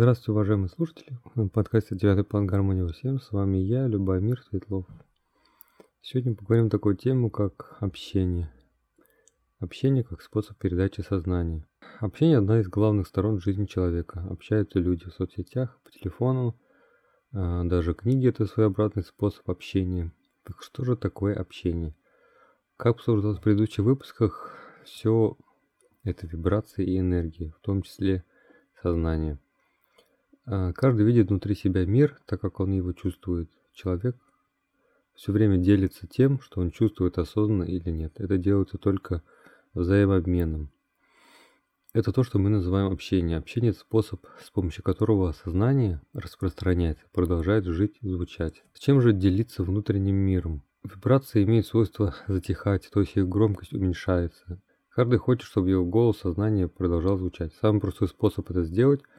Здравствуйте, уважаемые слушатели. В подкасте «Девятый план. Гармония всем». С вами я, Любомир Светлов. Сегодня поговорим о такой теме, как общение. Общение как способ передачи сознания. Общение – одна из главных сторон жизни человека. Общаются люди в соцсетях, по телефону, даже книги – это своеобразный способ общения. Так что же такое общение? Как обсуждалось в предыдущих выпусках, все это вибрации и энергии, в том числе сознание. Каждый видит внутри себя мир, так как он его чувствует. Человек все время делится тем, что он чувствует осознанно или нет. Это делается только взаимообменом. Это то, что мы называем общение. Общение – это способ, с помощью которого сознание распространяется, продолжает жить и звучать. С чем же делиться внутренним миром? Вибрации имеют свойство затихать, то есть их громкость уменьшается. Каждый хочет, чтобы его голос, сознание продолжал звучать. Самый простой способ это сделать –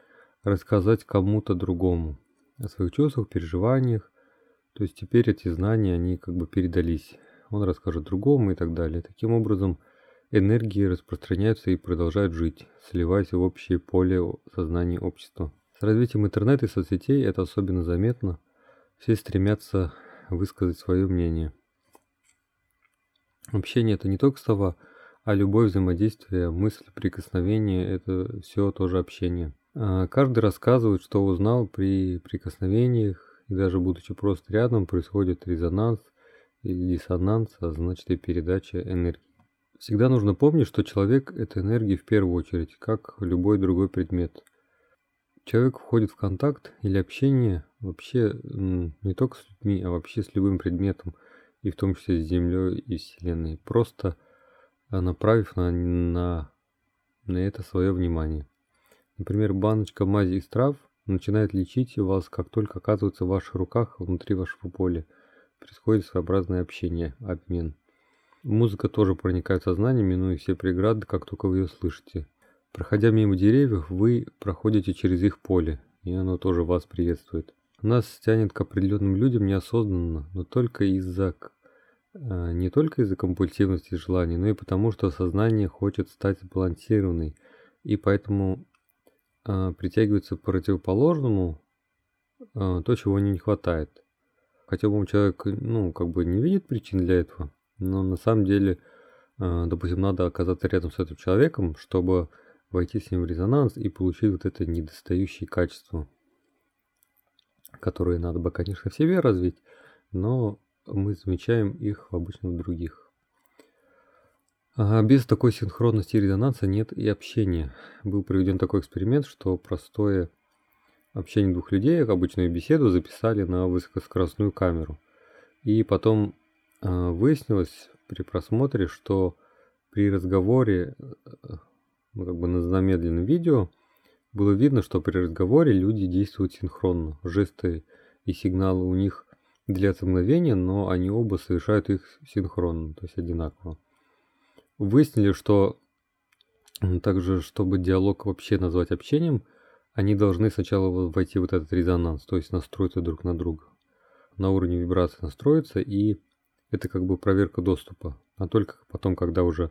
рассказать кому-то другому о своих чувствах, переживаниях. То есть теперь эти знания, они как бы передались. Он расскажет другому и так далее. Таким образом, энергии распространяются и продолжают жить, сливаясь в общее поле сознания общества. С развитием интернета и соцсетей это особенно заметно. Все стремятся высказать свое мнение. Общение – это не только слова, а любое взаимодействие, мысль, прикосновение – это все тоже общение. Каждый рассказывает, что узнал при прикосновениях, и даже будучи просто рядом, происходит резонанс или диссонанс, а значит и передача энергии. Всегда нужно помнить, что человек – это энергия в первую очередь, как любой другой предмет. Человек входит в контакт или общение вообще не только с людьми, а вообще с любым предметом, и в том числе с Землей и Вселенной, просто направив на это свое внимание. Например, баночка мази из трав начинает лечить вас, как только оказывается в ваших руках, внутри вашего поля. Происходит своеобразное общение, обмен. Музыка тоже проникает в сознание, минуя все преграды, как только вы ее слышите. Проходя мимо деревьев, вы проходите через их поле, и оно тоже вас приветствует. Нас тянет к определенным людям неосознанно, но не только из-за компульсивности желаний, но и потому, что сознание хочет стать сбалансированной, и поэтому притягивается к противоположному то, чего у него не хватает. Хотя бы человек, не видит причин для этого, но на самом деле, допустим, надо оказаться рядом с этим человеком, чтобы войти с ним в резонанс и получить вот это недостающее качество, которое надо бы, конечно, в себе развить, но мы замечаем их обычно в других. Без такой синхронности и резонанса нет и общения. Был проведен такой эксперимент, что простое общение двух людей, обычную беседу, записали на высокоскоростную камеру. И потом выяснилось при просмотре, что при разговоре на замедленном видео было видно, что при разговоре люди действуют синхронно. Жесты и сигналы у них длятся мгновения, но они оба совершают их синхронно, то есть одинаково. Выяснили, что также, чтобы диалог вообще назвать общением, они должны сначала войти в этот резонанс, то есть настроиться друг на друга. На уровне вибрации настроиться, и это как бы проверка доступа. А только потом, когда уже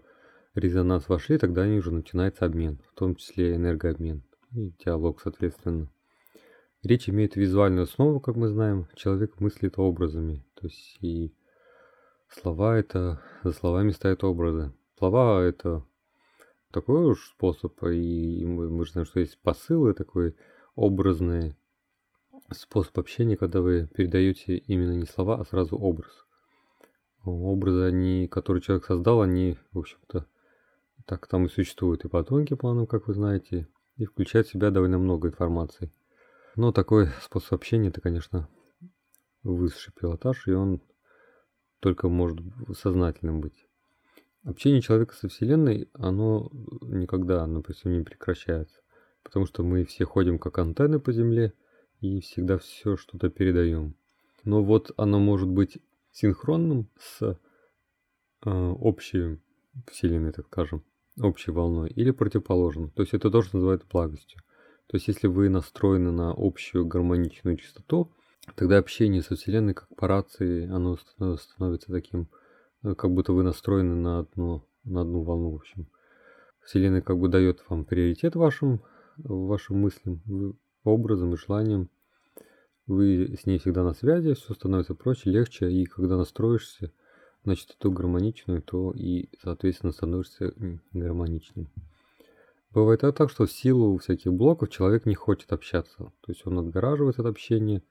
резонанс вошли, тогда они уже начинается обмен, в том числе энергообмен и диалог, соответственно. Речь имеет визуальную основу, как мы знаем. Человек мыслит образами, то есть и слова это, за словами стоят образы. Слова – это такой уж способ, и мы же знаем, что есть посылы, такой образный способ общения, когда вы передаете именно не слова, а сразу образ. Образы, которые человек создал, они, в общем-то, так там и существуют, и по тонким планам, как вы знаете, и включают в себя довольно много информации. Но такой способ общения – это, конечно, высший пилотаж, и он только может сознательным быть. Общение человека со Вселенной, оно никогда, допустим, не прекращается, потому что мы все ходим как антенны по Земле и всегда все что-то передаем. Но вот оно может быть синхронным с общей Вселенной, так скажем, общей волной, или противоположным. То есть это то, что называют благостью. То есть если вы настроены на общую гармоничную частоту, тогда общение со Вселенной как по рации, оно становится таким, как будто вы настроены на одну волну, в общем. Вселенная как бы дает вам приоритет вашим мыслям, вы образом и желанием. Вы с ней всегда на связи, все становится проще, легче, и когда настроишься на частоту гармоничную, то и, соответственно, становишься гармоничным. Бывает так, что в силу всяких блоков человек не хочет общаться, то есть он отгораживается от общения,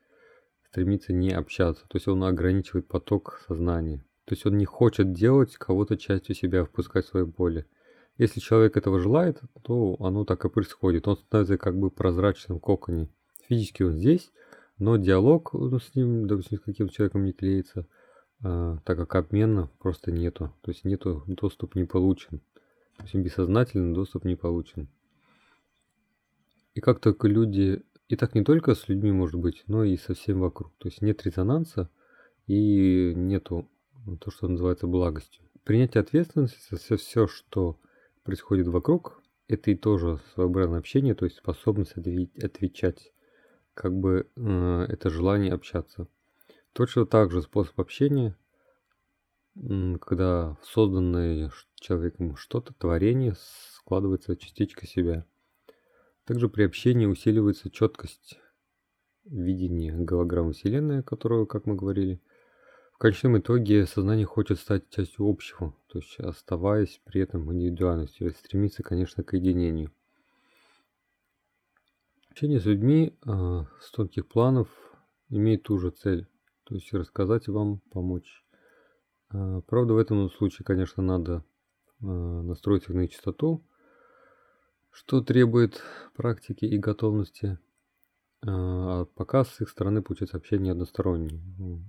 стремится не общаться, то есть он ограничивает поток сознания, то есть он не хочет делать кого-то частью себя, впускать свои боли. Если человек этого желает, то оно так и происходит, он становится как бы прозрачным в коконе. Физически он здесь, но диалог с ним, допустим, с каким-то человеком не клеится, так как обмена просто нету, то есть нету, доступ не получен. То есть бессознательно доступ не получен. И как только люди... И так не только с людьми может быть, но и со всем вокруг. То есть нет резонанса и нету то, что называется благостью. Принятие ответственности за все, что происходит вокруг, это и тоже своеобразное общение, то есть способность отвечать. Как бы это желание общаться. Точно так же способ общения, когда в созданное человеком что-то, творение, складывается частичка себя. Также при общении усиливается четкость видения голограммы Вселенной, которую, как мы говорили, в конечном итоге сознание хочет стать частью общего, то есть оставаясь при этом индивидуальностью, и стремится, конечно, к единению. Общение с людьми с тонких планов имеет ту же цель, то есть рассказать вам, помочь. Правда, в этом случае, конечно, надо настроить их на частоту, что требует практики и готовности. А пока с их стороны получается общение одностороннее.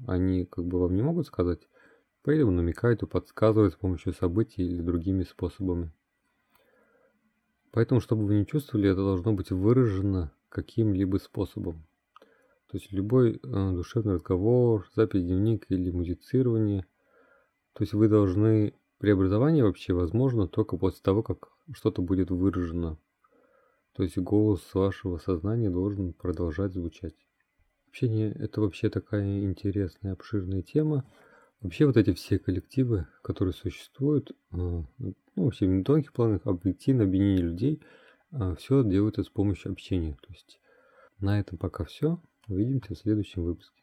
Они как бы вам не могут сказать, поэтому намекают и подсказывают с помощью событий или другими способами. Поэтому, чтобы вы не чувствовали, это должно быть выражено каким-либо способом. То есть любой душевный разговор, запись, дневник или музицирование. То есть вы должны... Преобразование вообще возможно только после того, как что-то будет выражено. То есть голос вашего сознания должен продолжать звучать. Общение – это вообще такая интересная, обширная тема. Вообще вот эти все коллективы, которые существуют, ну, вообще на тонких планах, объективно объединение людей, все делается с помощью общения. То есть на этом пока все. Увидимся в следующем выпуске.